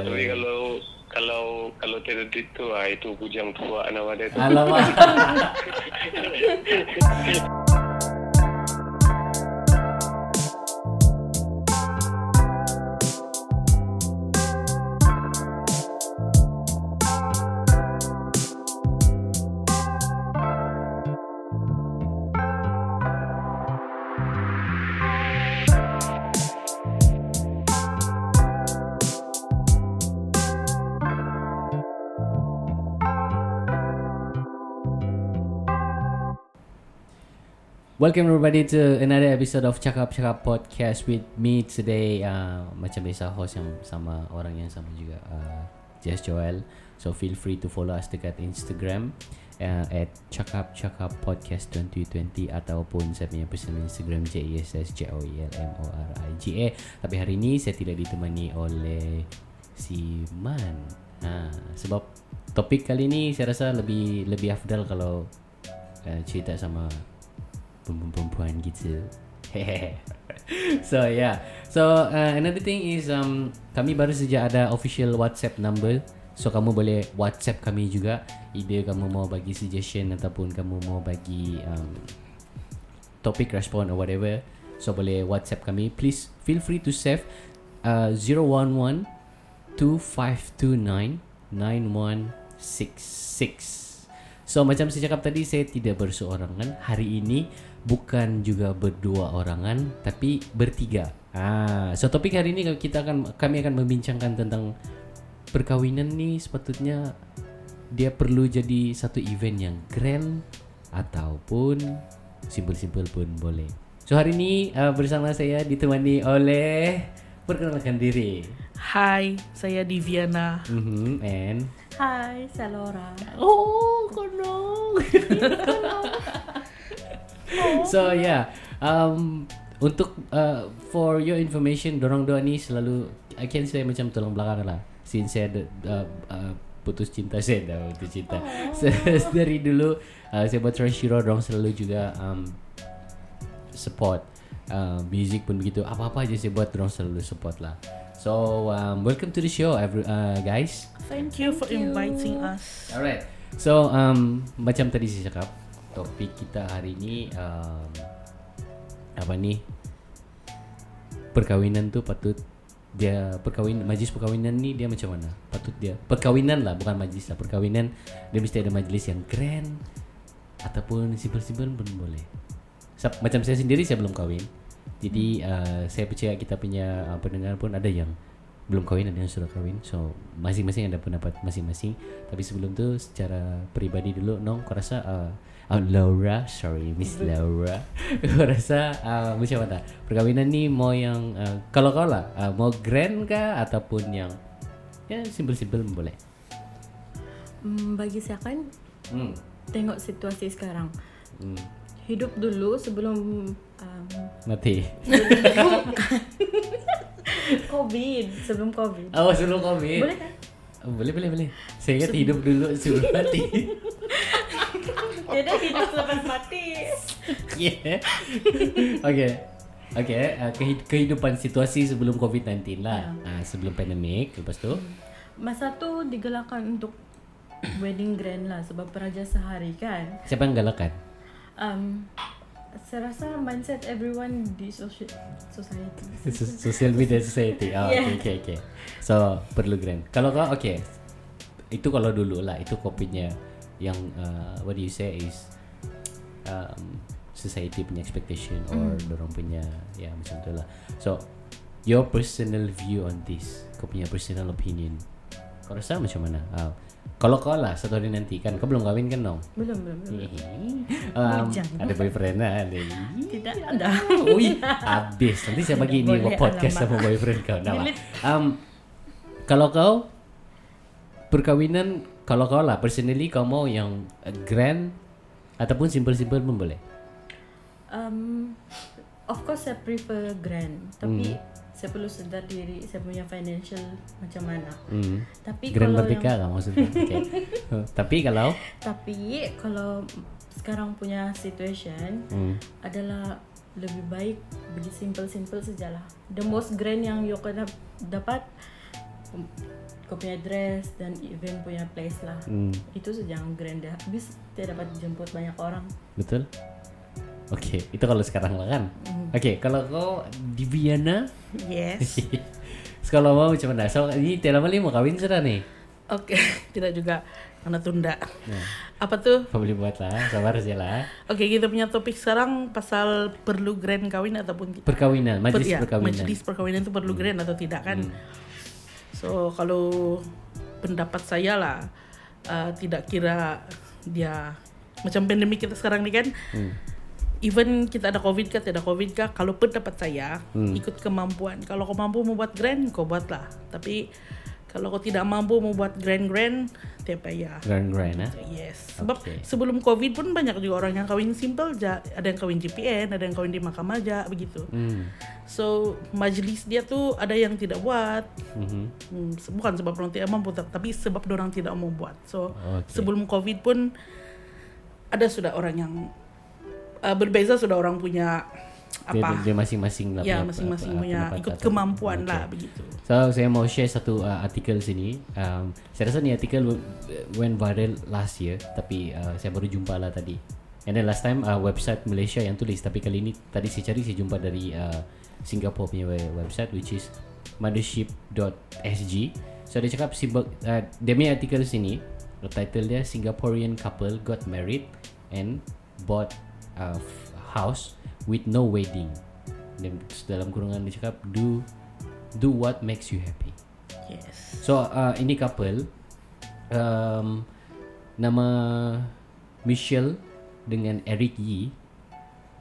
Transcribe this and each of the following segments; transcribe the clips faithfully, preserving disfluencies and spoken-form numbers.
Tapi kalau kalau kalau teredit tu, ah, itu bujang tua nama dia tu. Alamak. Welcome everybody to another episode of Cakap Cakap Podcast with me today. uh, Macam biasa, host yang sama, orang yang sama juga, uh, Jess Joel. So feel free to follow us dekat Instagram uh, at Cakap Cakap Podcast twenty twenty, ataupun saya punya personal Instagram J E S S J O E L M O R I G A. Tapi hari ni saya tidak ditemani oleh si Man, ha, sebab topik kali ni saya rasa lebih lebih afdal kalau uh, cerita sama perempuan-perempuan gitu. So yeah. So uh, another thing is um, kami baru saja ada official WhatsApp number. So kamu boleh WhatsApp kami juga, either kamu mau bagi suggestion ataupun kamu mau bagi um, topik respon or whatever. So boleh WhatsApp kami. Please feel free to save uh, zero one one two five two nine nine one six six. So macam saya cakap tadi, saya tidak berseorangan. Hari ini bukan juga berdua orangan, tapi bertiga. Ah, so topik hari ini kita akan kami akan membincangkan tentang perkahwinan ni, sepatutnya dia perlu jadi satu event yang grand ataupun simple-simple pun boleh. So hari ini uh, bersama saya ditemani oleh, perkenalkan diri. Hai, saya Diviana. Mhm, and hai, Salora. Oh, konon. So yeah, um, untuk uh, for your information, dorang dua ni selalu, I can say macam tulang belakang lah. Since saya uh, uh, putus cinta, saya dah putus cinta. Oh. So, dari dulu uh, saya buat Transhiro, dorang selalu juga um, support. Uh, music pun begitu, apa-apa aja saya buat dorang selalu support lah. So um, welcome to the show, every, uh, guys. Thank you Thank for you. inviting us. Alright. So um, macam tadi saya cakap, topik kita hari ni um, apa ni? Perkahwinan tu patut dia perkahwin majlis perkahwinan ni dia macam mana? Patut dia perkahwinan lah, bukan majlis lah. Perkahwinan dia mesti ada majlis yang grand ataupun simple-simple pun boleh. Sab, macam saya sendiri, saya belum kahwin. Jadi uh, saya percaya kita punya uh, pendengar pun ada yang belum kahwin, ada yang sudah kahwin. So masing-masing ada pendapat masing-masing. Tapi sebelum tu, secara peribadi dulu, Nong, kau rasa uh, uh, Laura, sorry Miss Laura, kau rasa uh, macam mana perkahwinan ni? Mau yang uh, kalau kau lah uh, mau grand kah ataupun yang ya simple-simple boleh? Hmm, bagi saya kan hmm. tengok situasi sekarang. hmm. Hidup dulu sebelum um, mati. COVID, sebelum COVID. Oh, sebelum COVID. Boleh kan? Boleh, boleh, boleh. Saya ingat Seb- hidup dulu sebelum mati. Jadi hidup lepas mati. Yeah. Okay. Okay, uh, kehidupan situasi sebelum COVID nineteen lah. Yeah. Uh, sebelum pandemik, lepas tu. Masa tu digalakkan untuk wedding grand lah, sebab peraja sehari kan. Siapa yang galakkan? Um, saya rasa mindset everyone di soci- society. Social media society. Oh, yeah. Okay, okay, okay. So perlu grand. Kalau kau, okay, itu kalau dulu lah. Itu kopinya yang uh, what do you say is um, society punya expectation or mm. dorang punya, ya yeah, macam tu lah. So your personal view on this, kau punya personal opinion, kau rasa macam mana? Uh, Kalau kau lah satu hari nanti kan, kau belum kahwin kan, Nong? Belum, belum, belum. um, Ada boyfriend lah ada. Tidak ada. Ui, habis. Nanti saya bagi ini podcast sama boyfriend kau. um, Kalau kau perkahwinan, kalau kau lah personally, kau mau yang grand ataupun simple-simple pun boleh? um, Of course saya prefer grand. Tapi hmm. saya perlu sedar diri saya punya financial macam mana. Mm. Tapi grand kalau merdeka yang... lah maksudnya. Okay. Tapi kalau Tapi kalau sekarang punya situation mm. adalah lebih baik bagi simple-simple sajalah. The most grand yang you can dapat kau punya dress dan event punya place lah. Hmm. Itu saja yang grand dah. Habis dia dapat jemput banyak orang. Betul. Oke, okay, itu kalau sekarang lah kan. Mm. Oke, okay, kalau kau Diviana? Yes. Kalau mau cuma dasar ini tidak lama lagi mau kawin sudah nih. Oke, okay, tidak juga karena tunda. Nah. Apa tuh? Boleh buat lah, sabar saja lah. Oke, okay, kita punya topik sekarang pasal perlu grand kawin ataupun kita, perkawinan, majelis per, ya, perkawinan. Majelis perkawinan itu perlu hmm. grand atau tidak kan? Hmm. So, kalau pendapat saya lah uh, tidak kira dia macam pandemi kita sekarang nih kan. Hmm. Even kita ada COVID kah, tidak COVID kah, kalau pendapat saya, hmm. ikut kemampuan. Kalau kau mampu mau buat grand, kau buatlah. Tapi kalau kau tidak mampu mau buat grand-grand, tiap ya. Grand-grand, gitu, eh? Yes. Sebab okay. sebelum COVID pun banyak juga orang yang kawin simple aja. Ada yang kawin J P N, ada yang kawin di makam aja, begitu. Hmm. So, majelis dia tuh ada yang tidak buat. Mm-hmm. Bukan sebab orang tidak mampu, tapi sebab orang tidak mau buat. So, okay. sebelum COVID pun ada sudah orang yang Uh, berbeza sudah orang punya apa? Dia, dia masing-masing lah. Ya, punya, masing-masing apa, punya ikut kemampuan okay. lah begitu. So saya mau share satu uh, artikel sini. Um, saya rasa ni artikel went viral last year, tapi uh, saya baru jumpa lah tadi. And then last time uh, website Malaysia yang tulis, tapi kali ini tadi saya cari saya jumpa dari uh, Singapore punya website which is Mothership dot S G. So dia cakap uh, dia punya artikel sini. The title dia Singaporean couple got married and bought Uh, house with no wedding. Dan dalam kurungan dia cakap do do what makes you happy. Yes. So uh, ini couple um, nama Michelle dengan Eric Yi.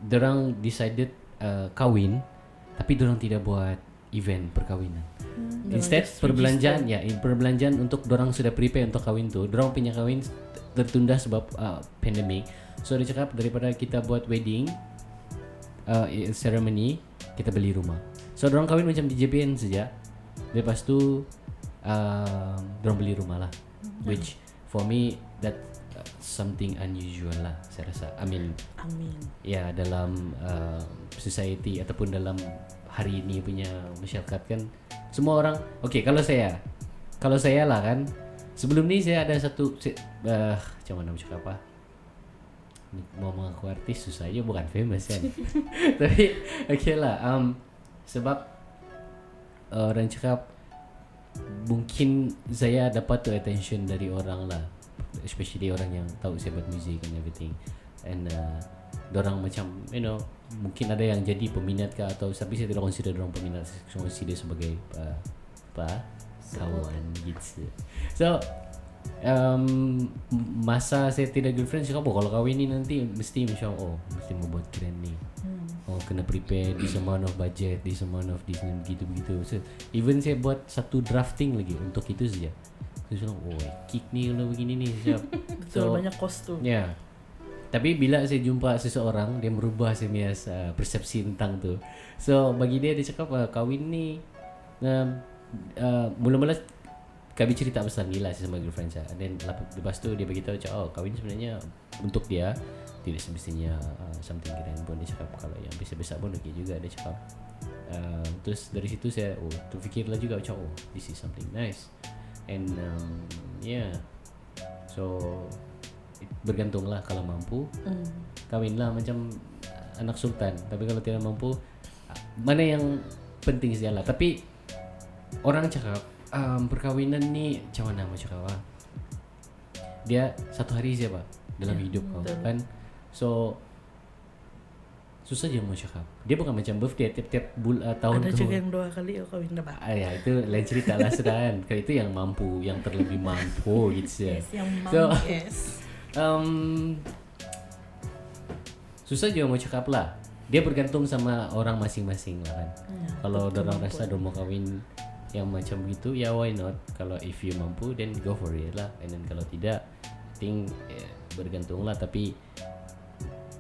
Dorang decided uh, kahwin, tapi dorang tidak buat event perkawinan. Hmm, Instead perbelanjaan ya, perbelanjaan untuk dorang sudah prepare untuk kahwin tu. Dorang punya kahwin tertunda sebab uh, pandemik. So dia cakap daripada kita buat wedding uh, ceremony, kita beli rumah. So dorang kahwin macam di J P N saja. Lepas tu uh, dorang beli rumah lah, which for me that uh, something unusual lah saya rasa. I mean, Amin. Ya yeah, dalam uh, society ataupun dalam hari ini punya masyarakat kan semua orang. Okay, kalau saya kalau saya lah kan, sebelum ni saya ada satu uh, macam mana nak cakap apa, mau mengaku artis susah aja, bukan famous kan. Tapi okay lah, um, sebab uh, orang cakap mungkin saya dapat tu attention dari orang lah, especially orang yang tahu saya buat music and everything. And uh, dorang macam you know, mungkin ada yang jadi peminat ke atau, tapi saya tidak consider dorang peminat, saya consider sebagai uh, apa kawan gitu. So Um, masa saya tidak girlfriend cakap, oh, kalau kahwin ni nanti mesti macam oh mesti mau buat grand ni, hmm. oh kena prepare this amount of budget, this amount of this and begitu-begitu. So even saya buat satu drafting lagi untuk itu saja. So saya cakap, oh kick ni kalau begini ni siap. Betul, so, banyak cost tu. Ya yeah. Tapi bila saya jumpa seseorang, dia merubah saya punya uh, persepsi tentang tu. So bagi dia, dia cakap uh, kahwin ni uh, uh, mula-mula kami cerita pasal gila saya sama girlfriend saya. Dan lepas tu dia beritahu cakap, oh kahwin sebenarnya untuk dia tidak semestinya uh, something grand pun. Dia cakap kalau yang biasa-biasa pun okey juga, dia cakap. uh, Terus dari situ saya oh terfikirlah juga macam oh this is something nice. And um, yeah, so bergantunglah, kalau mampu mm. kahwinlah macam anak sultan. Tapi kalau tidak mampu, mana yang penting sajalah. Tapi orang cakap Um, perkawinan ni macam mana macam kau lah, dia satu hari je pak dalam yeah, hidup kau kan. So susah je mau cakap. Dia bukan macam birthday tiap-tiap bul- uh, tahun. Ada juga yang dua kali oh, kahwin dah pak. Ah, ya itu lain cerita lah sudah kan. Kalau itu yang mampu, yang terlebih mampu gitu. Yes, yang mampu. So, yes. um, susah je mau cakap lah. Dia bergantung sama orang masing-masing lah kan. Yeah, kalau orang rasa dia mau kahwin yang macam begitu, ya why not. Kalau if you mampu, then go for it lah. And then kalau tidak, I think eh, bergantung lah. Tapi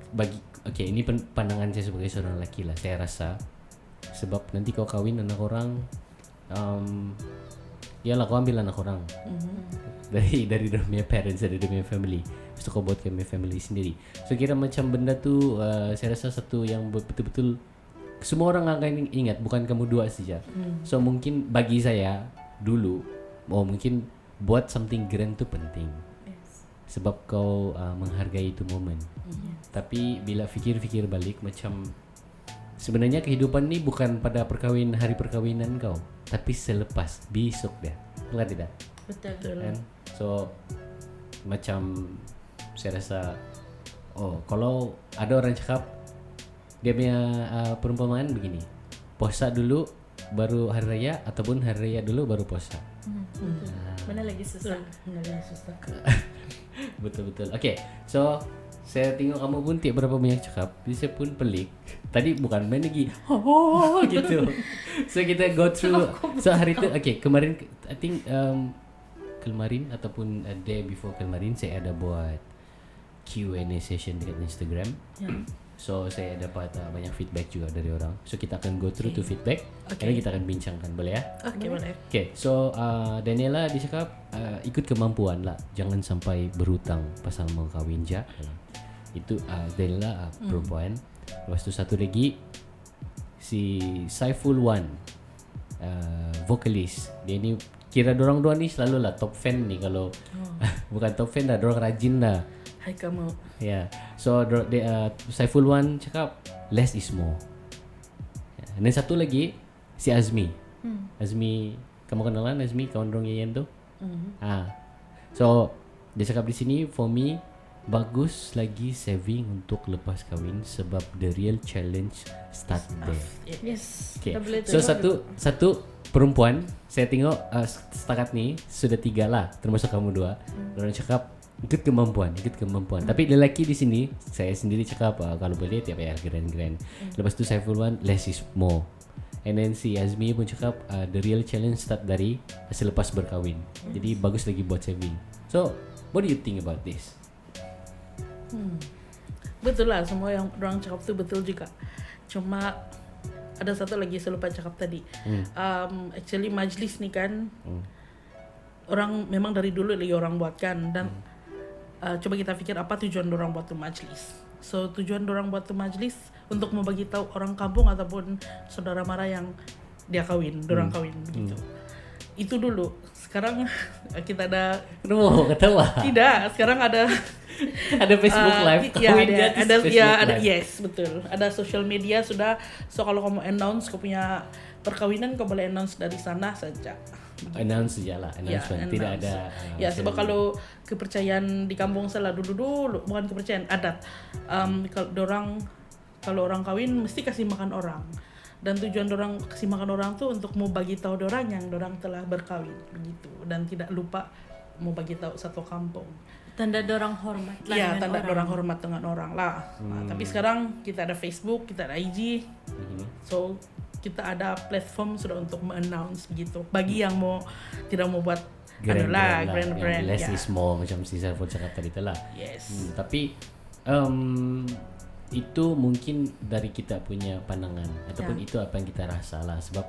bagi, okay, ini pandangan saya sebagai seorang lelaki lah. Saya rasa sebab nanti kau kahwin anak orang, um, yalah kau ambil anak orang mm-hmm. Dari dari dia parents, dari dia family. Lepas tu kau buat dia family sendiri. So kira macam benda tu uh, saya rasa satu yang betul-betul semua orang akan ingat, bukan kamu dua saja. Hmm. So mungkin bagi saya dulu oh mungkin buat something grand tu penting, yes. Sebab kau uh, menghargai itu momen, yes. Tapi bila fikir-fikir balik, macam sebenarnya kehidupan ni bukan pada perkahwin, hari perkahwinan kau, tapi selepas, besok dia. Betul tidak? Betul, betul. And so macam saya rasa, oh kalau ada orang cakap dia punya uh, perumpamaan begini, puasa dulu baru hari raya, ataupun hari raya dulu baru puasa. Hmm. Hmm. Uh, Mana lagi susah? Mana lagi susah? Betul-betul. Okay, so saya tengok kamu pun tiap berapa banyak cakap, saya pun pelik. Tadi bukan main lagi, oh gitu. So kita go through. So hari tu, okay, kemarin I think um, kemarin ataupun a day before kemarin saya ada buat Q and A session dekat Instagram, yeah. So saya dapat uh, banyak feedback juga dari orang. So kita akan go through okay. to feedback, okay. Dan kita akan bincangkan, boleh ya? Okay, boleh. Okay, so uh, Daniela dia cakap uh, ikut kemampuan lah, jangan sampai berhutang pasal mau kahwin je. Itu uh, Della uh, mm. perempuan. Lepas tu satu lagi si Saiful Wan, uh, vokalis. Dia ni kira dorang dua ni selalu lah top fan ni kalau oh. bukan top fan dah, dorang rajin lah. Hai kamu. Yeah. So dorang, they, uh, Saiful Wan cakap less is more. Dan yeah. satu lagi si Azmi. Hmm. Azmi, kamu kenalan Azmi kawan dorang Yayan tu? Hmm. Ah. So dia cakap di sini, for me bagus lagi saving untuk lepas kahwin sebab the real challenge start there. Yes. Okay. So satu satu perempuan saya tengok uh, setakat ni sudah tiga lah termasuk kamu dua. Hmm. Orang cakap ikut kemampuan, ikut kemampuan. Hmm. Tapi lelaki di sini saya sendiri cakap uh, kalau boleh tiap ya grand-grand. Hmm. Lepas tu saya full one less is more. And then si Azmi pun cakap uh, the real challenge start dari selepas berkahwin. Hmm. Jadi bagus lagi buat saving. So what do you think about this? Hmm. Betul lah, semua yang orang cakap tu betul juga. Cuma ada satu lagi saya lupa cakap tadi. hmm. um, Actually majlis ni kan, hmm. orang memang dari dulu lagi orang buat kan. Dan hmm. uh, coba kita fikir apa tujuan orang buat tu majlis. So tujuan orang buat tu majlis untuk membagi tahu orang kampung ataupun saudara mara yang dia kahwin, orang hmm. kahwin begitu. hmm. Itu dulu. Sekarang kita ada oh, ketawa. Tidak, sekarang ada ada Facebook uh, live. Ya, ada, ada, ya, ada live. Yes, betul. Ada social media sudah. So kalau kamu announce kau punya perkawinan, kau boleh announce dari sana saja. Announce sajalah, announcement. Ya, announce. Tidak ada. Uh, ya, sebab kalau kepercayaan di kampung saya dulu-dulu bukan kepercayaan adat. Um, kalau dorang kalau orang kahwin mesti kasih makan orang. Dan tujuan dorang kasih makan orang tu untuk mau bagi tahu dorang yang dorang telah berkahwin begitu, dan tidak lupa mau bagi tahu satu kampung. Tanda dorang hormat lah. Ya, tanda orang. dorang hormat dengan orang lah. hmm. Nah, tapi sekarang kita ada Facebook, kita ada I G, hmm. so kita ada platform sudah untuk announce begitu. Bagi yang mau tidak mau buat grand adalah brand brand less ya. Is more macam si Sarful cakap tadi tu lah. Yes. Hmm, tapi. Um, Itu mungkin dari kita punya pandangan ataupun ya. Itu apa yang kita rasa lah, sebab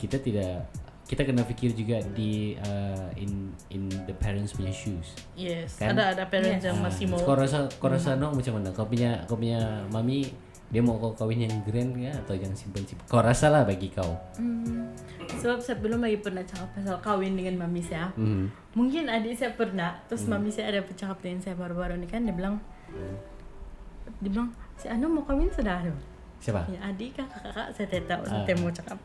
kita tidak, kita kena fikir juga di uh, in in the parents punya shoes. Yes, kan? Ada ada parents yes. yang masih ah, mau. Kau rasa kau rasa hmm. no macam mana? Kau punya kau punya mami dia mau kau kahwin yang grand ke atau yang simple-simple? Kau rasa lah bagi kau. Hmm. Sebab saya belum lagi pernah cakap pasal kahwin dengan mami saya. Hmm. Mungkin adik saya pernah, terus hmm. mami saya ada bercakap dengan saya baru-baru ni kan, dia bilang. Hmm. Dia bilang, si Anu mau kahwin sudah tu. Siapa? Ya, adik kakak-kakak, saya tak tahu ah. saya mau cakap.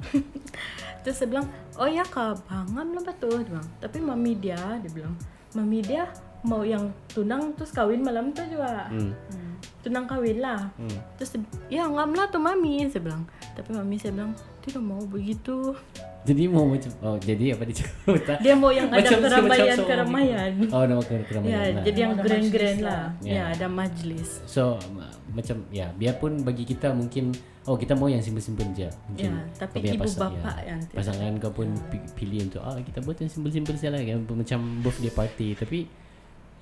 Terus saya bilang, oh ya kak, bangan lah betul. Dia bilang, tapi mami dia, dia bilang, mami dia mau yang tunang terus kahwin malam tu juga. Hmm. Hmm. Tunang kahwin lah. Hmm. Terus, ya ngam lah tu mami, saya bilang. Tapi mami saya bilang, dia mau begitu. Jadi mau macam, oh jadi apa dia cakap? Dia mau yang ada keramaian-keramaian. Oh, ada keramaian. Ya, nah. Jadi yang oh, grand-grand lah. lah. Ya, yeah. Ada majlis. So, ma- macam, ya, biarpun bagi kita mungkin, oh kita mau yang simple-simple je. Mungkin ya, tapi ibu pasang, bapak ya, yang tiap. Pasangan kau pun ya. Pilih untuk, ah oh, kita buat yang simple-simple je lah. Macam birthday party. Tapi,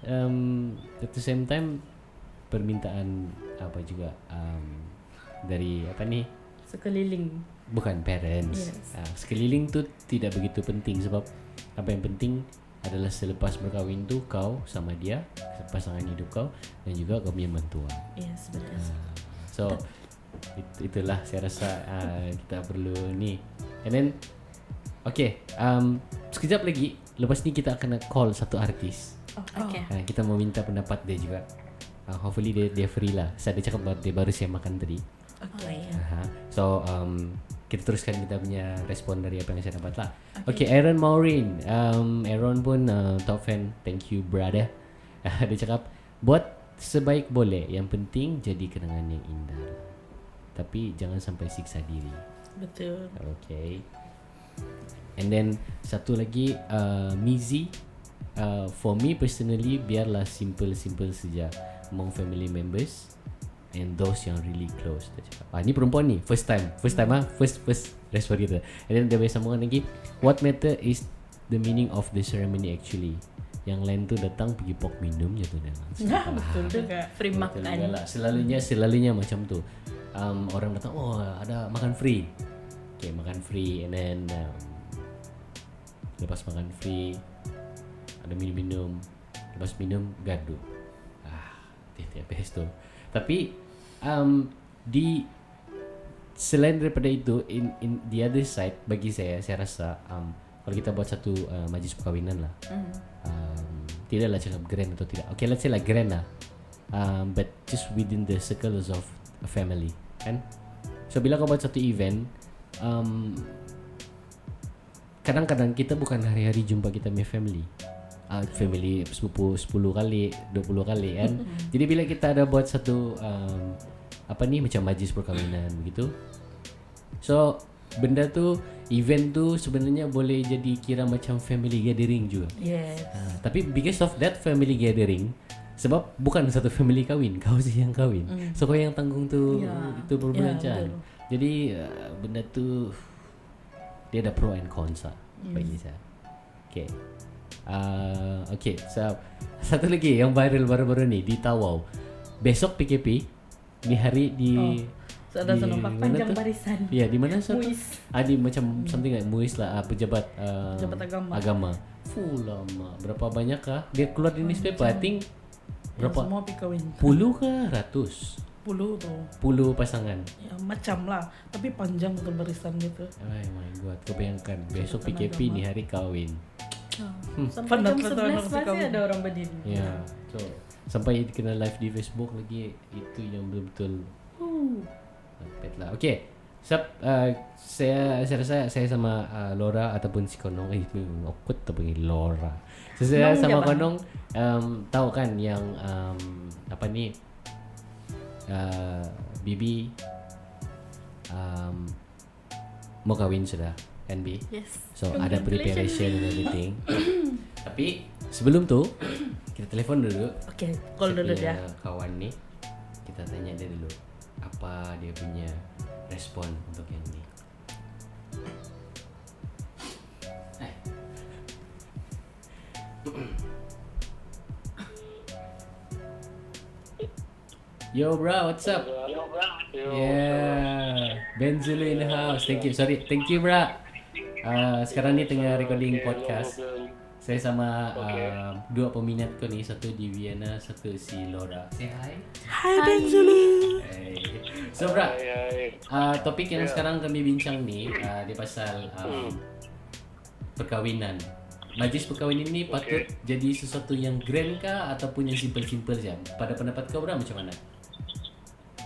um, at the same time, permintaan apa juga um, dari apa ni? Sekeliling. Bukan parents. Yes. Uh, sekeliling tu tidak begitu penting sebab apa yang penting adalah selepas berkahwin tu kau sama dia, pasangan hidup kau dan juga kau punya mentua. Yes, betul. Uh, so it, itulah saya rasa uh, kita perlu ni. And then Okay, um, sekejap lagi. Lepas ni kita akan nak call satu artis. Oh, okay. uh, Kita mau minta pendapat dia juga. uh, Hopefully dia, dia free lah. Saya dia cakap dia baru siap makan tadi. Okay. uh-huh. So um, kita teruskan kita punya respon dari apa yang saya dapat lah. Okay, okay, Aaron Maureen. um, Aaron pun uh, top fan. Thank you brother. uh, Dia cakap buat sebaik boleh, yang penting jadi kenangan yang indah, tapi jangan sampai siksa diri. Betul. Okay. And then satu lagi, uh, Mizi. uh, For me personally, biarlah simple-simple saja among family members and those yang really close. Ah, ni perempuan ni first time, first time ah, first first respon kita. And then dia boleh sambungan lagi, what matter is the meaning of the ceremony actually. Yang lain tu datang pergi pok minum je tu dah. Nah, betul juga. Free makan. Selalunya selalunya macam tu. Um, orang datang, oh ada makan free. Okay, makan free, and then um, lepas makan free ada minum-minum. Lepas minum gaduh. Ah, tiap-tiap best tu. Tapi um, di selain daripada itu, in in the other side, bagi saya, saya rasa um, kalau kita buat satu uh, majlis perkahwinan lah, mm. um, tidaklah cakap grand atau tidak. Okay, let's say lah grand lah, um, but just within the circles of a family, kan? So bila kau buat satu event, um, kadang-kadang kita bukan hari-hari jumpa kita punya family. Uh, family sepupu sepuluh kali dua puluh kali kan. Mm-hmm. Jadi bila kita ada buat satu um, apa ni macam majlis perkahwinan begitu, so benda tu, event tu sebenarnya boleh jadi kira macam family gathering juga. Yes. uh, Tapi because of that family gathering, sebab bukan satu family kahwin, kau sih yang kahwin. Mm. So kau yang tanggung tu, yeah. Itu perbelanjaan, yeah. Jadi uh, benda tu dia ada pro and cons lah, mm. bagi saya. Okay. Uh, okay, so satu lagi yang viral baru-baru ni di Tawau. Besok P K P ni hari di, oh, so ada di panjang tu? Barisan. Ya, yeah, di mana so? Muis. Ah, di macam something like Muis lah, pejabat, uh, pejabat agama. agama. Fuh lama. Berapa banyak kah? Dia keluar di newspaper, I think berapa? Semua pikawin. Puluh kah? Ratus? Puluh tu. Puluh pasangan. Ya, macam lah. Tapi panjang betul barisan gitu. Oh my god, kau bayangkan besok P K P agama. Ni hari kahwin. Hmm. Sampai jam sebelas masih ada orang berdiri. Ya, yeah. So sampai kena live di Facebook lagi. Itu yang betul-betul pet lah. Okay, so, uh, saya saya rasa saya sama uh, Laura ataupun si Konong, eh, aku tak panggil Laura. So, saya sama Konong um, tahu kan yang um, apa ni uh, Bibi um, mau kahwin sudah. N B. Yes. So ada preparation and everything. Tapi sebelum tu kita telefon dulu. Okay, call dulu dia. Kawan ni kita tanya dia dulu apa dia punya respon untuk yang ni. Hai. Yo bro, what's up? Yo bro. Yeah, Benzulu in the house. Thank you. Sorry, thank you bro. Uh, sekarang ni tengah recording podcast. Saya sama uh, dua peminat kau ni, satu Diviana, satu si Laura. Say hi. Hi Benzulu. Hey. So bra, uh, topik yang sekarang kami bincang ni uh, di pasal um, perkahwinan. Majlis perkahwinan ni patut jadi sesuatu yang grand kah ataupun yang simple-simple je? Pada pendapat kau bra macam mana?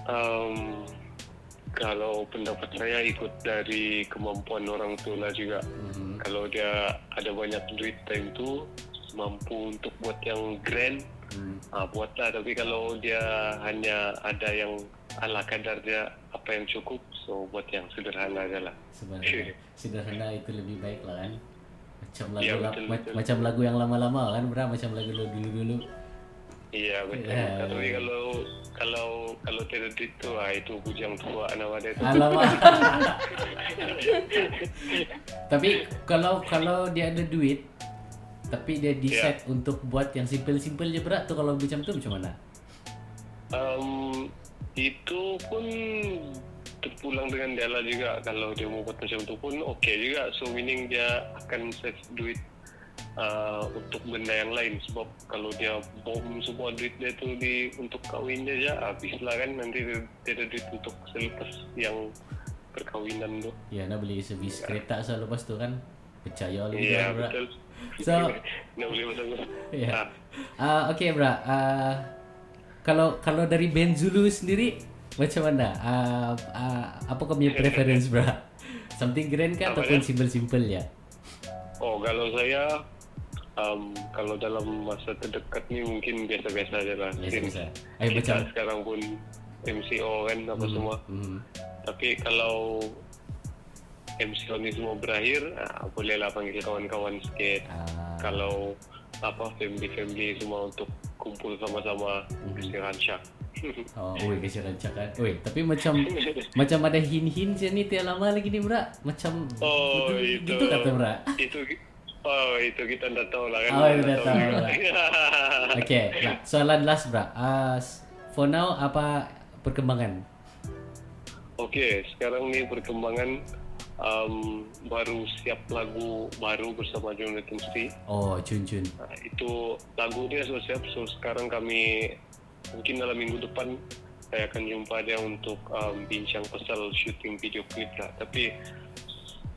Um, Kalau pendapat saya ikut dari kemampuan orang tu lah juga. Mm-hmm. Kalau dia ada banyak duit time tu, mampu untuk buat yang grand, mm. ah, buatlah. Tapi kalau dia hanya ada yang ala kadar dia, apa yang cukup, so buat yang sederhana je lah. Sebenarnya sederhana itu lebih baik lah kan. Macam lagu, ya, betul, la- betul. Macam lagu yang lama-lama kan bro, macam lagu dulu-dulu. Iya betul. Yeah. Tapi kalau kalau kalau tidak itu, ah itu bujang tua nama dia tu. Alamak. Tapi kalau kalau dia ada duit, tapi dia decide yeah. untuk buat yang simple-simple je berat tu, kalau macam tu macam mana? Um, itu pun terpulang dengan dia lah juga. Kalau dia mau buat macam tu pun okey juga. So meaning dia akan save duit. Uh, untuk benda yang lain, sebab kalau dia bom semua duit dia tu di untuk kahwin dia je, habislah kan, nanti dia, dia ada duit untuk selepas yang perkahwinan tu. Ya, nak beli servis ya. Kereta selepas tu kan. Percaya lu yeah, kan, betul. So nak boleh macam tu. Ya. Ah okey bro. Uh, kalau kalau dari band Zulu sendiri macam mana? Uh, uh, apa kau punya preference bro? Something grand ke ataupun simple-simple ya? Oh, kalau saya um, kalau dalam masa terdekat ni mungkin biasa-biasa je lah. Biasa-biasa. Eh, kita macam sekarang pun M C O kan apa hmm. semua. Hmm. Tapi kalau M C O ni semua berakhir, ah, bolehlah panggil kawan-kawan sikit. Ah. Kalau apa family-family semua untuk kumpul sama-sama hmm. kesiran syak. Oh, oi kesiran syak kan. Oi, tapi macam macam ada hin-hin je ni tiap lama lagi ni bro. Macam oh, itu, itu, itu kata bro. Itu oh, itu kita dah tahu lah kan. Oh, kita dah tahu. tahu lah. Okey, nah, soalan last bro. Uh, for now apa perkembangan? Okey, sekarang ni perkembangan Um, baru siap lagu baru bersama Jonathan C. Oh, Cun-Cun. Nah, itu lagu dia sudah siap. So sekarang kami mungkin dalam minggu depan saya akan jumpa dia untuk um, bincang pasal shooting video klip lah. Tapi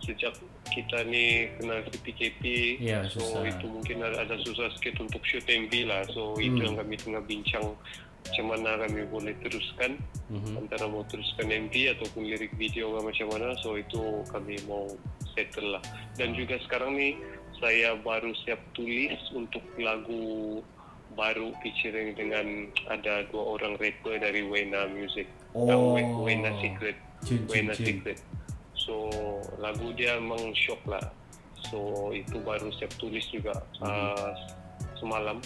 sejak kita ni kena P K P, yeah, so itu mungkin ada, ada susah sikit untuk shoot M V lah. So hmm. itu yang kami tengah bincang. Macam mana kami boleh teruskan mm-hmm. antara mau teruskan M V ataupun lirik video ke macam mana. So itu kami mau settle lah. Dan juga sekarang ni saya baru siap tulis untuk lagu baru featuring dengan ada dua orang rapper dari Weena Music. Oh, Weena Secret. Weena Secret. So lagu dia memang syok lah. So itu baru siap tulis juga mm-hmm. uh, semalam.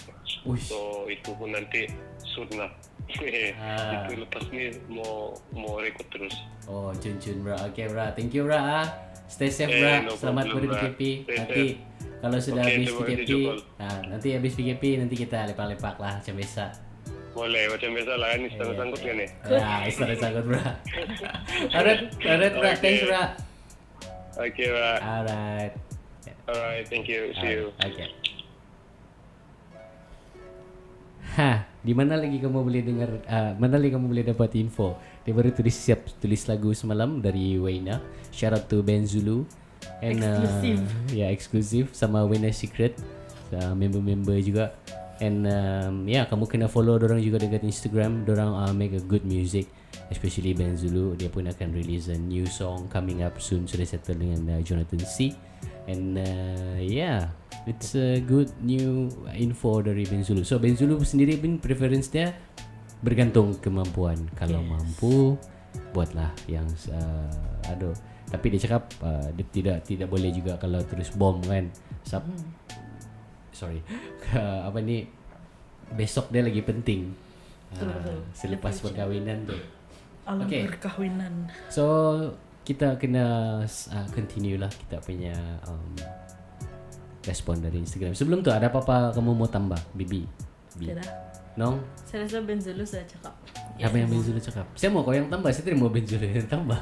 Uish. So itu pun nanti sudah. Ah. Itu lepas ni mau mau rekod terus. Oh, Cun-Cun bro. Okay bro. Thank you bro. Stay safe bro. Eh, no Selamat berPKP. Nanti kalau sudah okay, habis P K P, nah, nanti habis P K P nanti kita lepak-lepak lah macam biasa. Boleh macam biasa lah kan. Istana yeah. sangkut kan ni. Ah, istana sangkut bro. Alright, alright bro. Okay. Thanks bro. Okay bro. Alright. Alright, thank you. See you. Okay. Ha, di mana lagi kamu boleh dengar uh, mana lagi kamu boleh dapat info? Dia baru tulis siap tulis lagu semalam dari Weena. Shout out to Ben Zulu and exclusive. Uh, ya, yeah, eksklusif sama Weena Secret. Uh, member-member juga. And um, ya, yeah, kamu kena follow dorang juga dekat Instagram. Dorang uh, make a good music, especially Ben Zulu. Dia pun akan release a new song coming up soon. Sudah settle dengan uh, Jonathan C. And uh, yeah, it's a good new info dari Ben Zulu. So Ben Zulu sendiri pun preference dia bergantung kemampuan. Kalau yes. mampu, buatlah yang uh, aduh. Tapi dia cakap uh, dia tidak tidak boleh juga kalau terus bom kan. Sub, hmm. Sorry, uh, apa ni? Besok dia lagi penting. Uh, selepas perkahwinan tu. Alam okay. perkahwinan. So kita kena uh, continue lah kita punya. Um, respon dari Instagram. Sebelum tu ada apa-apa kamu mau tambah, Bibi? Tidak. No? Saya rasa Ben Zulu sudah cakap. Apa yes. yang Ben Zulu cakap? Saya mau kau yang tambah. Saya tidak mau Ben Zulu yang tambah.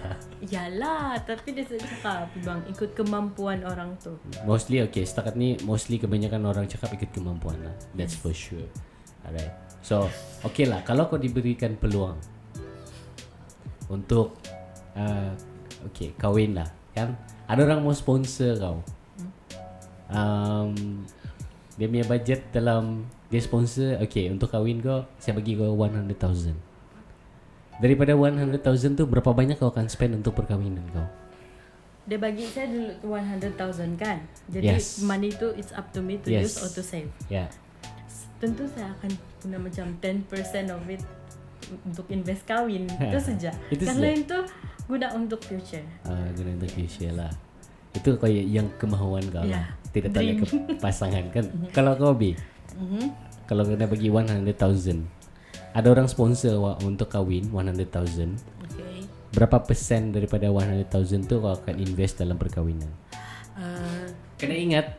Yalah, tapi dia sudah cakap, bang, ikut kemampuan orang tu. Mostly, okay. Setakat ni, mostly kebanyakan orang cakap ikut kemampuan lah. That's yes. for sure. Alright. So, okay lah. Kalau kau diberikan peluang untuk, uh, okay, kahwin lah, kan? Ada orang mau sponsor kau. Um, dia punya budget dalam dia sponsor, okay, untuk kahwin kau saya bagi kau one hundred thousand. Daripada one hundred thousand tu berapa banyak kau akan spend untuk perkahwinan kau? Dia bagi saya dulu one hundred thousand kan. Jadi yes. money tu it's up to me to yes. use or to save. Ya. Yeah. Tentu saya akan guna macam ten percent of it untuk invest kahwin. Ha. Itu saja. Karena itu guna untuk future. Ah, guna untuk future lah. Itu kau yang kemahuan kau yeah. lah. Tidak tanya ke pasangan kan. Mm-hmm. Kalau kau B mm-hmm. kalau kena bagi one hundred thousand, ada orang sponsor wak, untuk kahwin one hundred thousand, okay. berapa persen daripada one hundred thousand tu kau akan invest dalam perkahwinan? uh, Kena ingat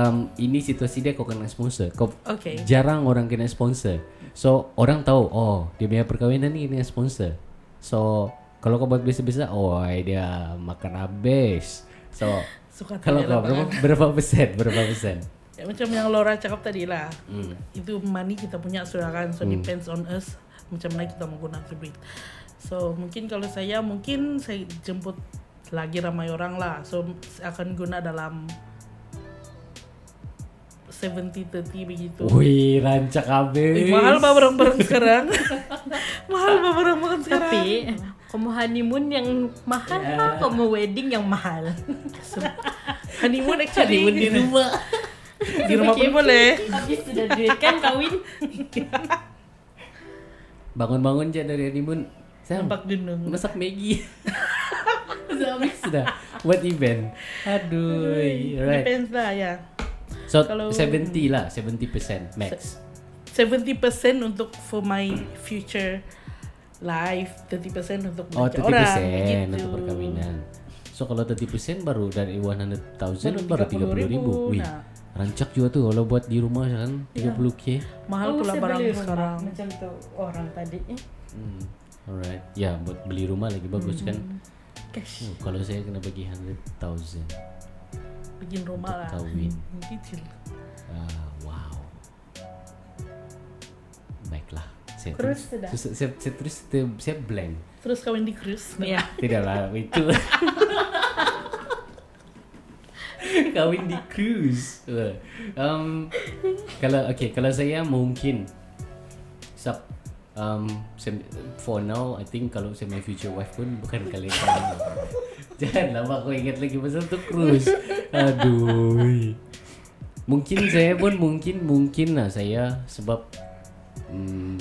um, ini situasi dia kau kena sponsor. Kau okay. jarang orang kena sponsor. So orang tahu, oh dia punya perkahwinan ni kena sponsor. So kalau kau buat biasa-biasa, oh dia makan habis. So suka kalau kau berapa, berapa persen? Berapa persen? Ya, macam yang Laura cakap tadi lah. Mm. Itu money kita punya sudah kan. So mm. depends on us macam mana kita menggunakan duit. So mungkin kalau saya mungkin saya jemput lagi ramai orang lah. So akan guna dalam seventy thirty begitu. Wih, rancak habis. Eh, mahal bah barang-barang sekarang. Mahal bah barang-barang sekarang. Tapi kamu honeymoon yang mahal yeah. lah, kamu wedding yang mahal. Honeymoon actually honeymoon di rumah. Di rumah pun boleh. Habis sudah duit kan kawin. Bangun-bangun je dari honeymoon. Saya nampak gunung. Masak Maggi. Sudah buat event. Aduh, right. Depends lah ya. So kalau seventy lah, seventy percent max. seventy percent untuk for my future life, thirty percent untuk oh, tiga puluh persen orang. Oh, thirty percent gitu. Untuk perkawinan. So kalau thirty percent baru dari one hundred thousand baru tiga puluh ribu. Wih. Nah. Rancak juga tuh kalau buat di rumah kan yeah. tiga puluh k. Mahal oh, pula barang sekarang. Macam tu orang tadi. Hmm. Alright. Ya, buat beli rumah lagi bagus mm. kan. Oh, kalau saya kena bagi one hundred thousand bikin rumah lah kawin. Kecil uh, wow. Baiklah. Saya terus, terus saya, saya terus saya, saya blank. Terus kawin di cruise? Ya. Tidaklah itu. Kawin di cruise. Um, kalau okay, kalau saya mungkin sub Um, for now, I think kalau saya my future wife pun bukan kalian. Jangan lama aku ingat lagi pasal tu cruise. Aduh. Mungkin saya pun mungkin mungkin lah saya sebab um,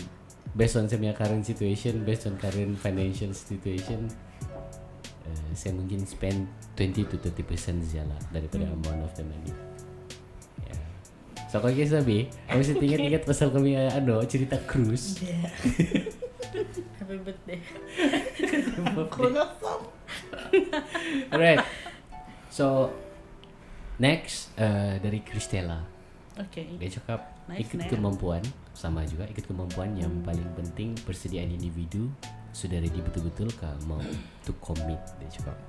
based on saya current situation, based on current financial situation, uh, saya mungkin spend twenty to thirty percent sajalah daripada hmm. amount of the money. So kau kisah B, aku masih ingat-ingat pasal kami ano, cerita cruise. Yeah. Happy birthday. Aku ngasam. Alright. So, next uh, dari Cristella. Okay. Dia cakap, nice, ikut nice. kemampuan. Sama juga, ikut kemampuan yang hmm. paling penting persediaan individu. Sudah ready betul-betul kah mau to commit. Dia cakap,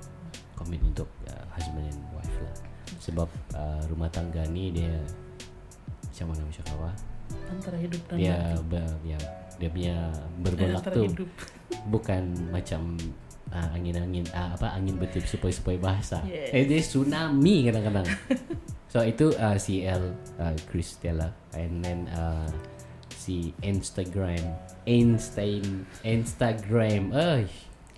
commit untuk uh, husband and wife lah. Sebab uh, rumah tangga ni dia macam mana macam apa? Antara hidup dan dia, ber, dia, dia punya berbolak tu hidup. Bukan macam uh, angin-angin uh, apa angin bertiup sepoi-sepoi bahasa. Yes. Eh, dia tsunami kadang-kadang. So itu uh, si L uh, Cristella and then uh, si Instagram Einstein Instagram. Eh,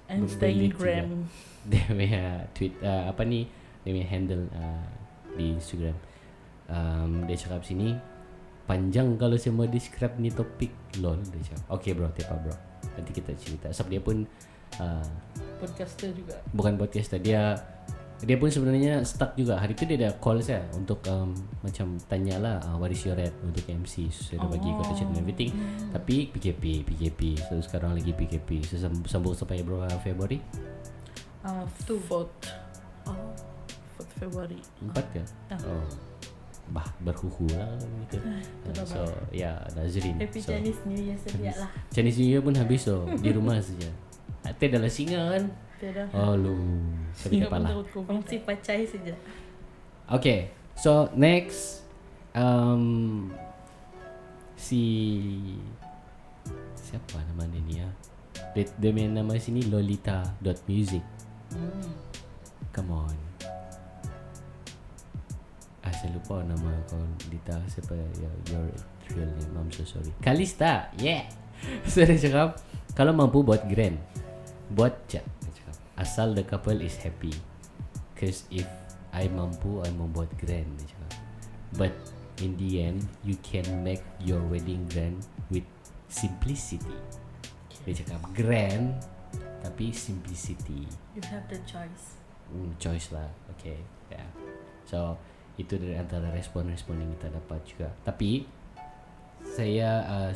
Instagram. Dia punya tweet uh, apa ni? Dia punya handle uh, di Instagram. Um, dia cakap sini panjang kalau saya mau describe ni topik lol dia cakap. Okay bro, tepa bro. Nanti kita cerita. Sebab dia pun uh, podcaster juga. Bukan podcaster, dia dia pun sebenarnya stuck juga. Hari tu dia ada call saya untuk um, macam tanyalah uh, what is your rate untuk M C. So saya dah bagi quotation and everything. Hmm. Tapi P K P, P K P. So sekarang lagi P K P. So sambung sampai berapa Februari? Ah, uh, to vote. Oh, vote Februari. Empat ke? Oh. Ya? oh. Bah berhuhu lah gitu. Uh, so ya yeah, Nazrin. Happy so, Chinese New Year sedialah. Chinese New Year pun habis so di rumah saja. Ate adalah singa kan? Tiada. Alu. Sakit kepala. Fungsi pacai saja. Okay, so next um, si siapa nama dia? Domain nama sini lolita dot music. Hmm. Come on. Ah, saya lupa nama kau Lita. Siapa your, your real name? I'm so sorry. Kalista. Yeah. So dia cakap kalau mampu buat grand, buat chat. Dia cakap asal the couple is happy. Cause if I mampu, I mau buat grand. Dia cakap. But in the end, you can make your wedding grand with simplicity. Dia cakap grand, tapi simplicity. You have the choice. Hmm, choice lah. Okay. Yeah. So itu dari antara respon-respon yang kita dapat juga. Tapi saya uh,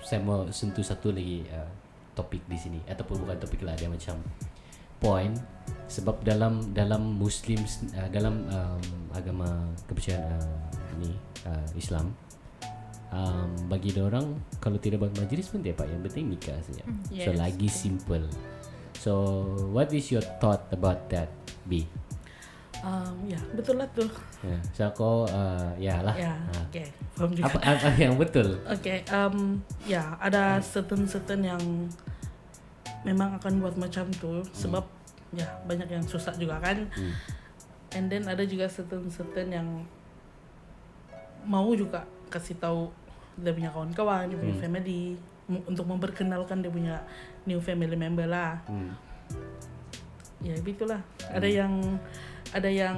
saya mau sentuh satu lagi uh, topik di sini ataupun bukan topik lah, dia macam point sebab dalam dalam Muslim uh, dalam um, agama kepercayaan uh, ini uh, Islam um, bagi orang kalau tidak buat majlis pun dia pak yang penting nikah saja. Mm, yes. So lagi simple. So what is your thought about that, B? Um, ya, betul lah tu. Ya, so aku uh, ya lah. Ya, uh. okay. Faham juga. Apa, apa yang betul? Okay, um, ya ada certain-certain yang memang akan buat macam tu sebab hmm. ya banyak yang susah juga kan. Hmm. And then ada juga certain-certain yang mau juga kasih tahu dia punya kawan-kawan, dia punya hmm. family, untuk memperkenalkan dia punya new family member lah. Hmm. Ya begitulah. Hmm. Ada yang ada yang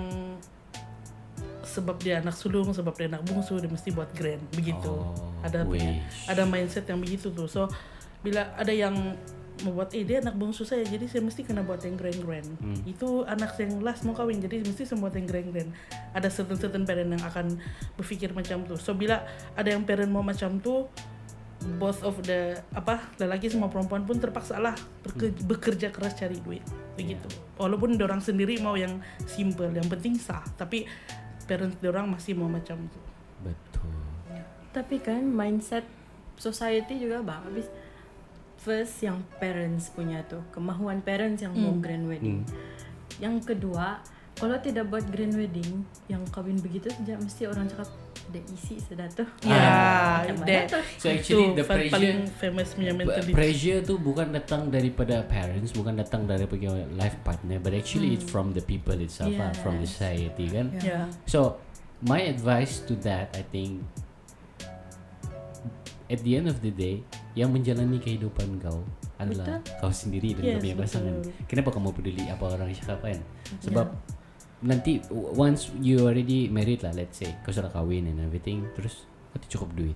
sebab dia anak sulung, sebab dia anak bungsu, dia mesti buat grand begitu. Oh, ada punya, ada mindset yang begitu tuh. So bila ada yang membuat eh dia anak bungsu saya, jadi saya mesti kena buat yang grand-grand. Hmm. Itu anak yang last mau kawin, jadi mesti saya buat yang grand-grand. Ada certain-certain parent yang akan berpikir macam tu. So bila ada yang parent mau macam tu, both of the apa lelaki sama perempuan pun terpaksalah berke- bekerja keras cari duit begitu. Yeah. Walaupun dorang sendiri mau yang simple, yang penting sah, tapi parent dorang masih mau macam tu. Betul. Tapi kan mindset society juga bah habis. First yang parents punya tu, kemahuan parents yang mm. mau grand wedding. Mm. Yang kedua, kalau tidak buat grand wedding, yang kahwin begitu saja mesti orang cakap ada isi sudah tu. Ya, that. So actually the pressure paling famous punya mentality. Pressure tu bukan datang daripada parents, bukan datang daripada life partner, but actually mm. it's from the people itself, yes. uh, from the society kan. Yeah. Yeah. So my advice to that, I think at the end of the day, yang menjalani kehidupan kau adalah betul? Kau sendiri dan yes, kau punya pasangan. Kenapa kau mau peduli apa orang cakap kan? Sebab yeah. nanti once you already married lah, let's say kau sudah kahwin and everything, terus kau tak cukup duit.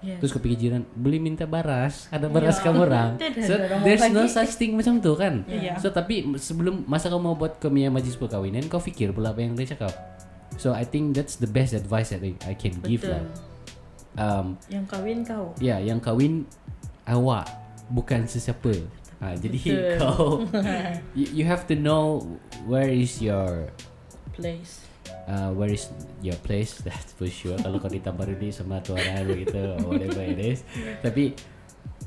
Yes. Terus kau pikir jiran, beli minta baras, ada baras yeah. kamu orang. So there's no such thing macam tu kan? Yeah. So tapi sebelum masa kau mau buat kau punya majlis perkahwinan, kau fikir pula apa yang dia cakap. So I think that's the best advice that I can betul. give lah. Um, yang kahwin kau. Ya, yeah, yang kahwin awak, bukan sesiapa. Ha, jadi betul. Kau you, you have to know where is your place. Uh, where is your place? That's for sure. Kalau kau ditabaruni sama tuanan begitu, whatever it is. Tapi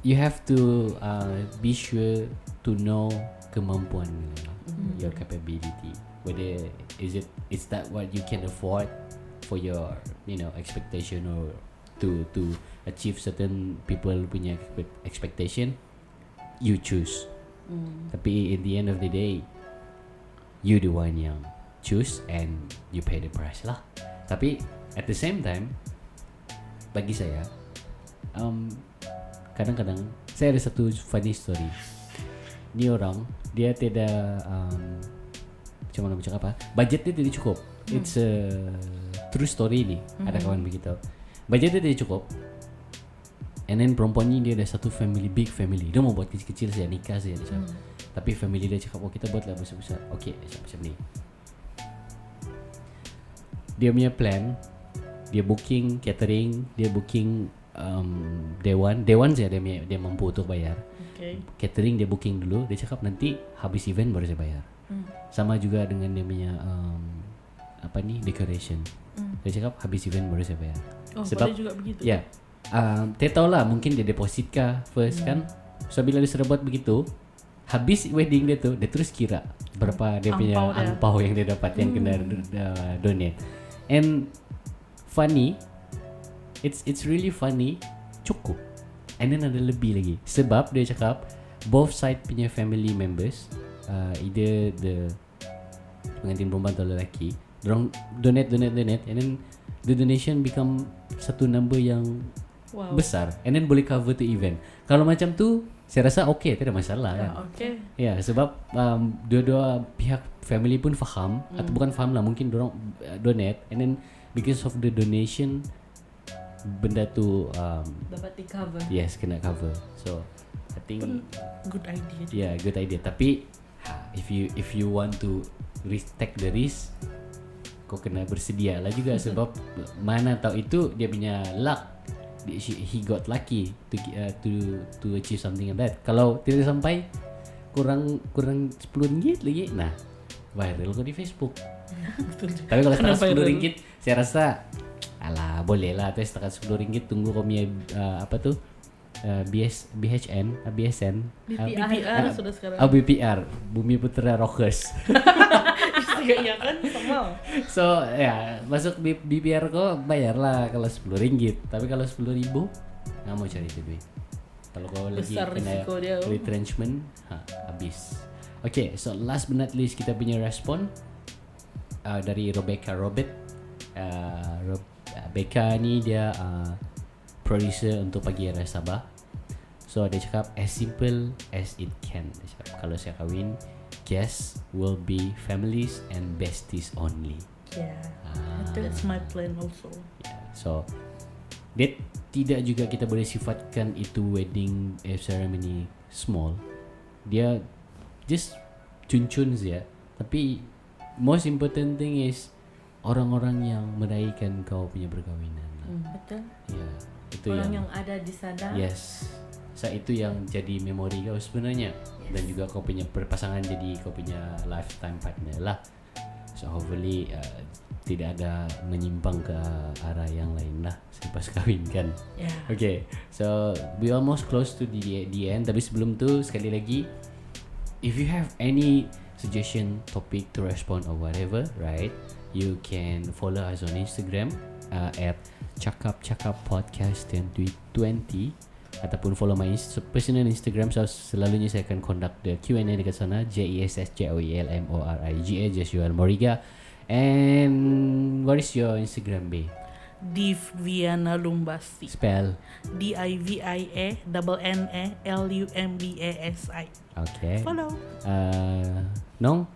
you have to uh, be sure to know kemampuan, mm-hmm. your capability. Whether is it is that what you can afford for your, you know, expectation or to to achieve certain people punya expectation, you choose. Mm. Tapi in the end of the day, you the one yang choose and you pay the price lah. Tapi at the same time, bagi saya, um, kadang-kadang saya ada satu funny story. Ni orang dia tidak um, macam mana macam apa, budget dia tidak cukup. Mm. It's a true story ni. Mm-hmm. Ada kawan begitu. Budget dia cukup, and then perempuan ni dia ada satu family, big family. Dia mau buat kecil-kecil saja, nikah saja dia cakap. Hmm. Tapi family dia cakap, oh kita buatlah besar-besar. Okay, macam ni. Dia punya plan, dia booking catering, dia booking um, day one. Day one saja dia, dia mampu untuk bayar. Okay. Catering dia booking dulu. Dia cakap nanti habis event baru saya bayar. Hmm. Sama juga dengan dia punya um, apa ni, decoration. Hmm. Dia cakap habis event baru saya bayar. Oh, sebab juga begitu. Ya, yeah, um, dia tahu lah mungkin dia deposit kah first, yeah. kan. So bila dia sudah buat begitu, habis wedding dia tu, dia terus kira berapa dia punya angpau yang dia dapat, hmm. yang kena uh, donate. And funny, it's it's really funny, cukup. And then ada lebih lagi. Sebab dia cakap both side punya family members, uh, either the pengantin perempuan atau lelaki, dorang donate donate donate, and then the donation become satu number yang wow. besar, and then boleh cover the event. Kalau macam tu saya rasa okay, tak ada masalah yeah, kan. Okay. Ya, yeah, sebab um, dua-dua pihak family pun faham, mm. atau bukan faham lah, mungkin dorang uh, donate, and then because of the donation benda tu um, dapat di cover. Yes, kena cover. So I think pun good idea. Yeah, good idea. Tapi if you if you want to risk, take the risk, kau kena bersedia lah juga. Sebab mana tahu itu dia punya luck, he got lucky to uh, to to achieve something like that. Kalau tidak sampai kurang kurang sepuluh ringgit lagi, nah viral kau di Facebook. Tapi kalau setakat sepuluh ringgit, saya rasa alah boleh lah. Tapi setakat sepuluh ringgit tunggu kau punya uh, apa tu uh, B S, B H N, uh, B S N, uh, B P R, B P R uh, sudah sekarang. Oh, B P R, Bumi Putera Rockers. Ya kan, sama. So ya, masuk B P R kau bayarlah kalau sepuluh ringgit. Tapi kalau sepuluh ribu, nggak mau cari duit. Kalau kau lagi kena retrenchment, ha, habis. Okay, so last but not least kita punya respon uh, dari Rebecca Robert. Uh, Rob, uh, Becca ni dia uh, producer untuk Pagi Era Sabah. So dia cakap as simple as it can. Dia cakap kalau saya kahwin, guests will be families and besties only. Yeah, uh, that's my plan also. Yeah. So dia tidak juga kita boleh sifatkan itu wedding eh, ceremony small. Dia just cun-cun saja. Tapi most important thing is orang-orang yang meraihkan kau punya perkahwinan. Hmm, betul. Ya, itu orang yang, yang ada di sana. Yes. Saat itu yang hmm. jadi memori kau sebenarnya. Yes. Dan juga kau punya perpasangan jadi kau punya lifetime partner lah. So hopefully uh, tidak ada menyimpang ke arah yang lain lah selepas kahwin kan. Yeah. Okay. So we almost close to the, the end. Tapi sebelum tu sekali lagi, if you have any suggestion, topic to respond or whatever, right? You can follow us on Instagram uh, at Cakap Cakap Podcast ten twenty, ataupun follow my inst- personal Instagram. So selalunya saya akan conduct the Q and A dekat sana. J E S S J O E L M O R I G A, Jess Joel Moriga. And what is your Instagram, babe? Diviana Lumbasi. Spell D I V I A N N A L U M B A S I. Okay. Follow uh, Nong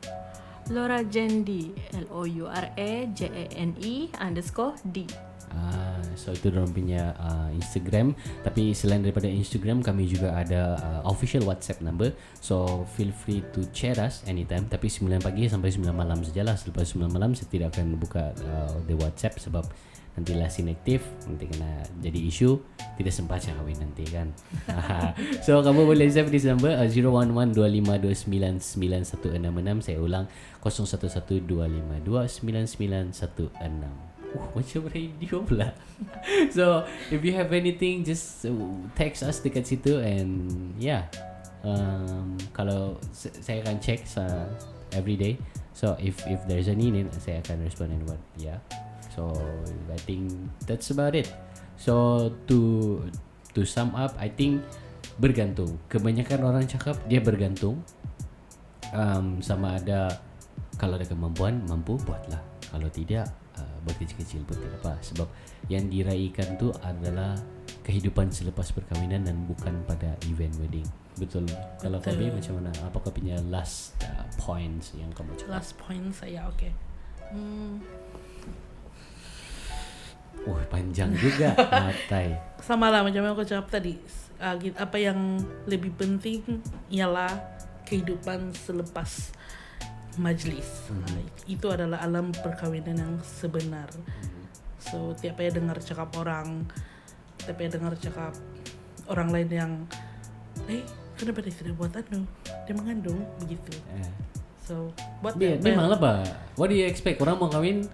Laura Jendi, L O U R A J A N E underscore D. Ah, so itu diorang punya uh, Instagram. Tapi selain daripada Instagram, kami juga ada uh, official WhatsApp number. So feel free to share us anytime. Tapi sembilan pagi sampai sembilan malam sajalah. Selepas sembilan malam saya tidak akan buka uh, the WhatsApp, sebab nanti lah sinaktif, nanti kena jadi isu, tidak sempat saya kahwin nanti kan. So kamu boleh save this number uh, zero one one two five two nine nine one six one enam enam. Saya ulang zero one one two five two nine nine one six one enam. Oh, macam radio pula. So if you have anything, just text us dekat situ. And yeah, um, kalau saya akan check uh, every day. So if if there's any need, saya akan respond and what. Yeah. So I think that's about it. So to to sum up, I think bergantung. Kebanyakan orang cakap dia bergantung, um, sama ada kalau ada kemampuan, mampu buatlah. Kalau tidak, berkecil-kecil pun tidak apa. Sebab yang diraihkan tu adalah kehidupan selepas perkahwinan dan bukan pada event wedding. Betul. Betul. Kalau kau B, macam mana? Apa kau punya last uh, points yang kamu cakap? Last point saya, okay. Hmm. Oh, panjang juga. Matai. Sama lah macam yang aku cakap tadi. Uh, apa yang lebih penting ialah kehidupan selepas majlis. Mm-hmm. Uh, itu adalah alam perkahwinan yang sebenar. Mm-hmm. So tiap saya dengar cakap orang, tiap saya dengar cakap orang lain yang, eh, kenapa dia tidak buat anu? Dia mengandung begitu. Yeah. So buat dia. Dia memang lah. What do you expect? Orang mau kahwin,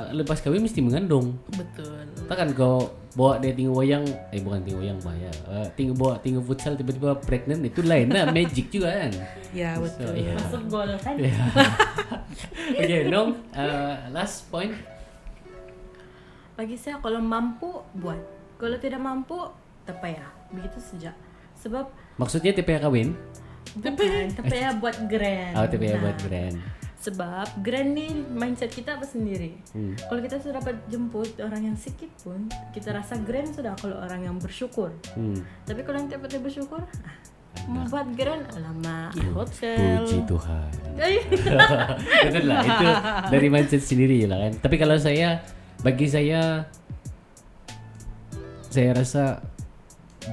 uh, lepas kahwin mesti mengandung. Betul. Takkan kau bawa dia tinggal wayang, eh bukan tinggal wayang bahaya. Uh, tinggal bawa tinggal futsal tiba-tiba pregnant, itu lain lah. Magic juga kan. Ya, yeah, betul. So, yeah. Masuk gol kan. Yeah. Okay, Nong, uh, last point. Bagi saya, kalau mampu buat, kalau tidak mampu terpayah. Begitu saja. Sebab maksudnya terpayah kahwin? Bukan, terpayah buat grand. Oh, terpayah nah. buat grand. Sebab grand ni mindset kita apa sendiri. Hmm. Kalau kita sudah dapat jemput orang yang sikit pun, kita rasa grand sudah kalau orang yang bersyukur. Hmm. Tapi kalau yang tidak bersyukur, membuat grand, alamak, di hotel. Puji Tuhan. Betul lah, itu dari mindset sendiri lah kan. Tapi kalau saya, bagi saya, saya rasa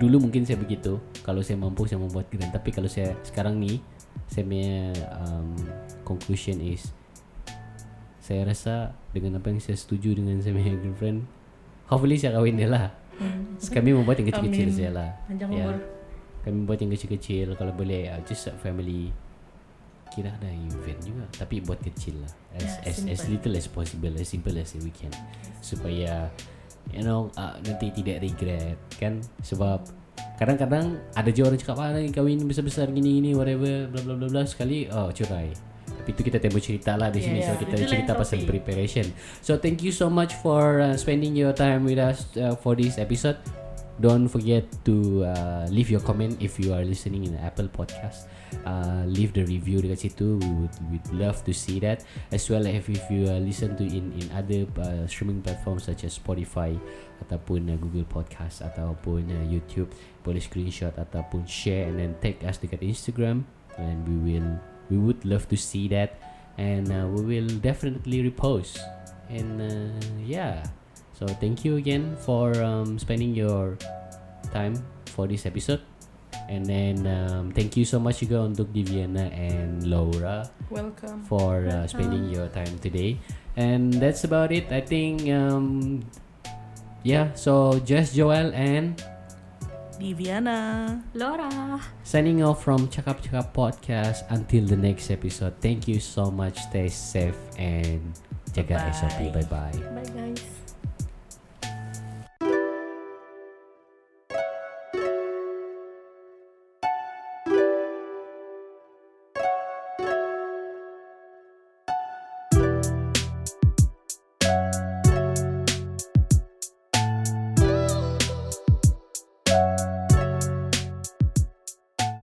dulu mungkin saya begitu. Kalau saya mampu, saya membuat grand. Tapi kalau saya sekarang ni, saya punya um, conclusion is, saya rasa dengan apa yang saya setuju dengan saya punya girlfriend, hopefully saya kahwin dia lah. Hmm. Kami membuat yang kecil-kecil saya lah. Yeah. Kami membuat yang kecil-kecil. Kalau boleh uh, just family. Kira ada event juga, tapi buat kecil lah. As, yeah, as, as little as possible, as simple as we can. Supaya you know uh, nanti tidak regret kan. Sebab kadang-kadang ada je orang cakap, ah, kahwin besar-besar gini-gini, whatever, bla bla bla bla, sekali oh cerai. Tapi itu kita tempoh cerita lah di sini. Yeah, so yeah. kita It's cerita pasal topic. Preparation. So thank you so much for uh, spending your time with us uh, for this episode. Don't forget to uh, leave your comment if you are listening in Apple Podcast. Uh, leave the review dekat situ. We would we'd love to see that. As well as if, if you uh, listen to in in other uh, streaming platforms such as Spotify ataupun uh, Google Podcast ataupun uh, YouTube, boleh screenshot ataupun share and then tag us dekat Instagram, and we will we would love to see that, and uh, we will definitely repost. And uh, yeah. So thank you again for um, spending your time for this episode. And then um, thank you so much juga untuk Diviana and Laura. Welcome. For uh, spending your time today. And that's about it, I think. um, Yeah, so Jess Joel and Diviana, Laura, signing off from Cakap Cakap Podcast. Until the next episode, thank you so much. Stay safe and jaga S O P. Bye bye.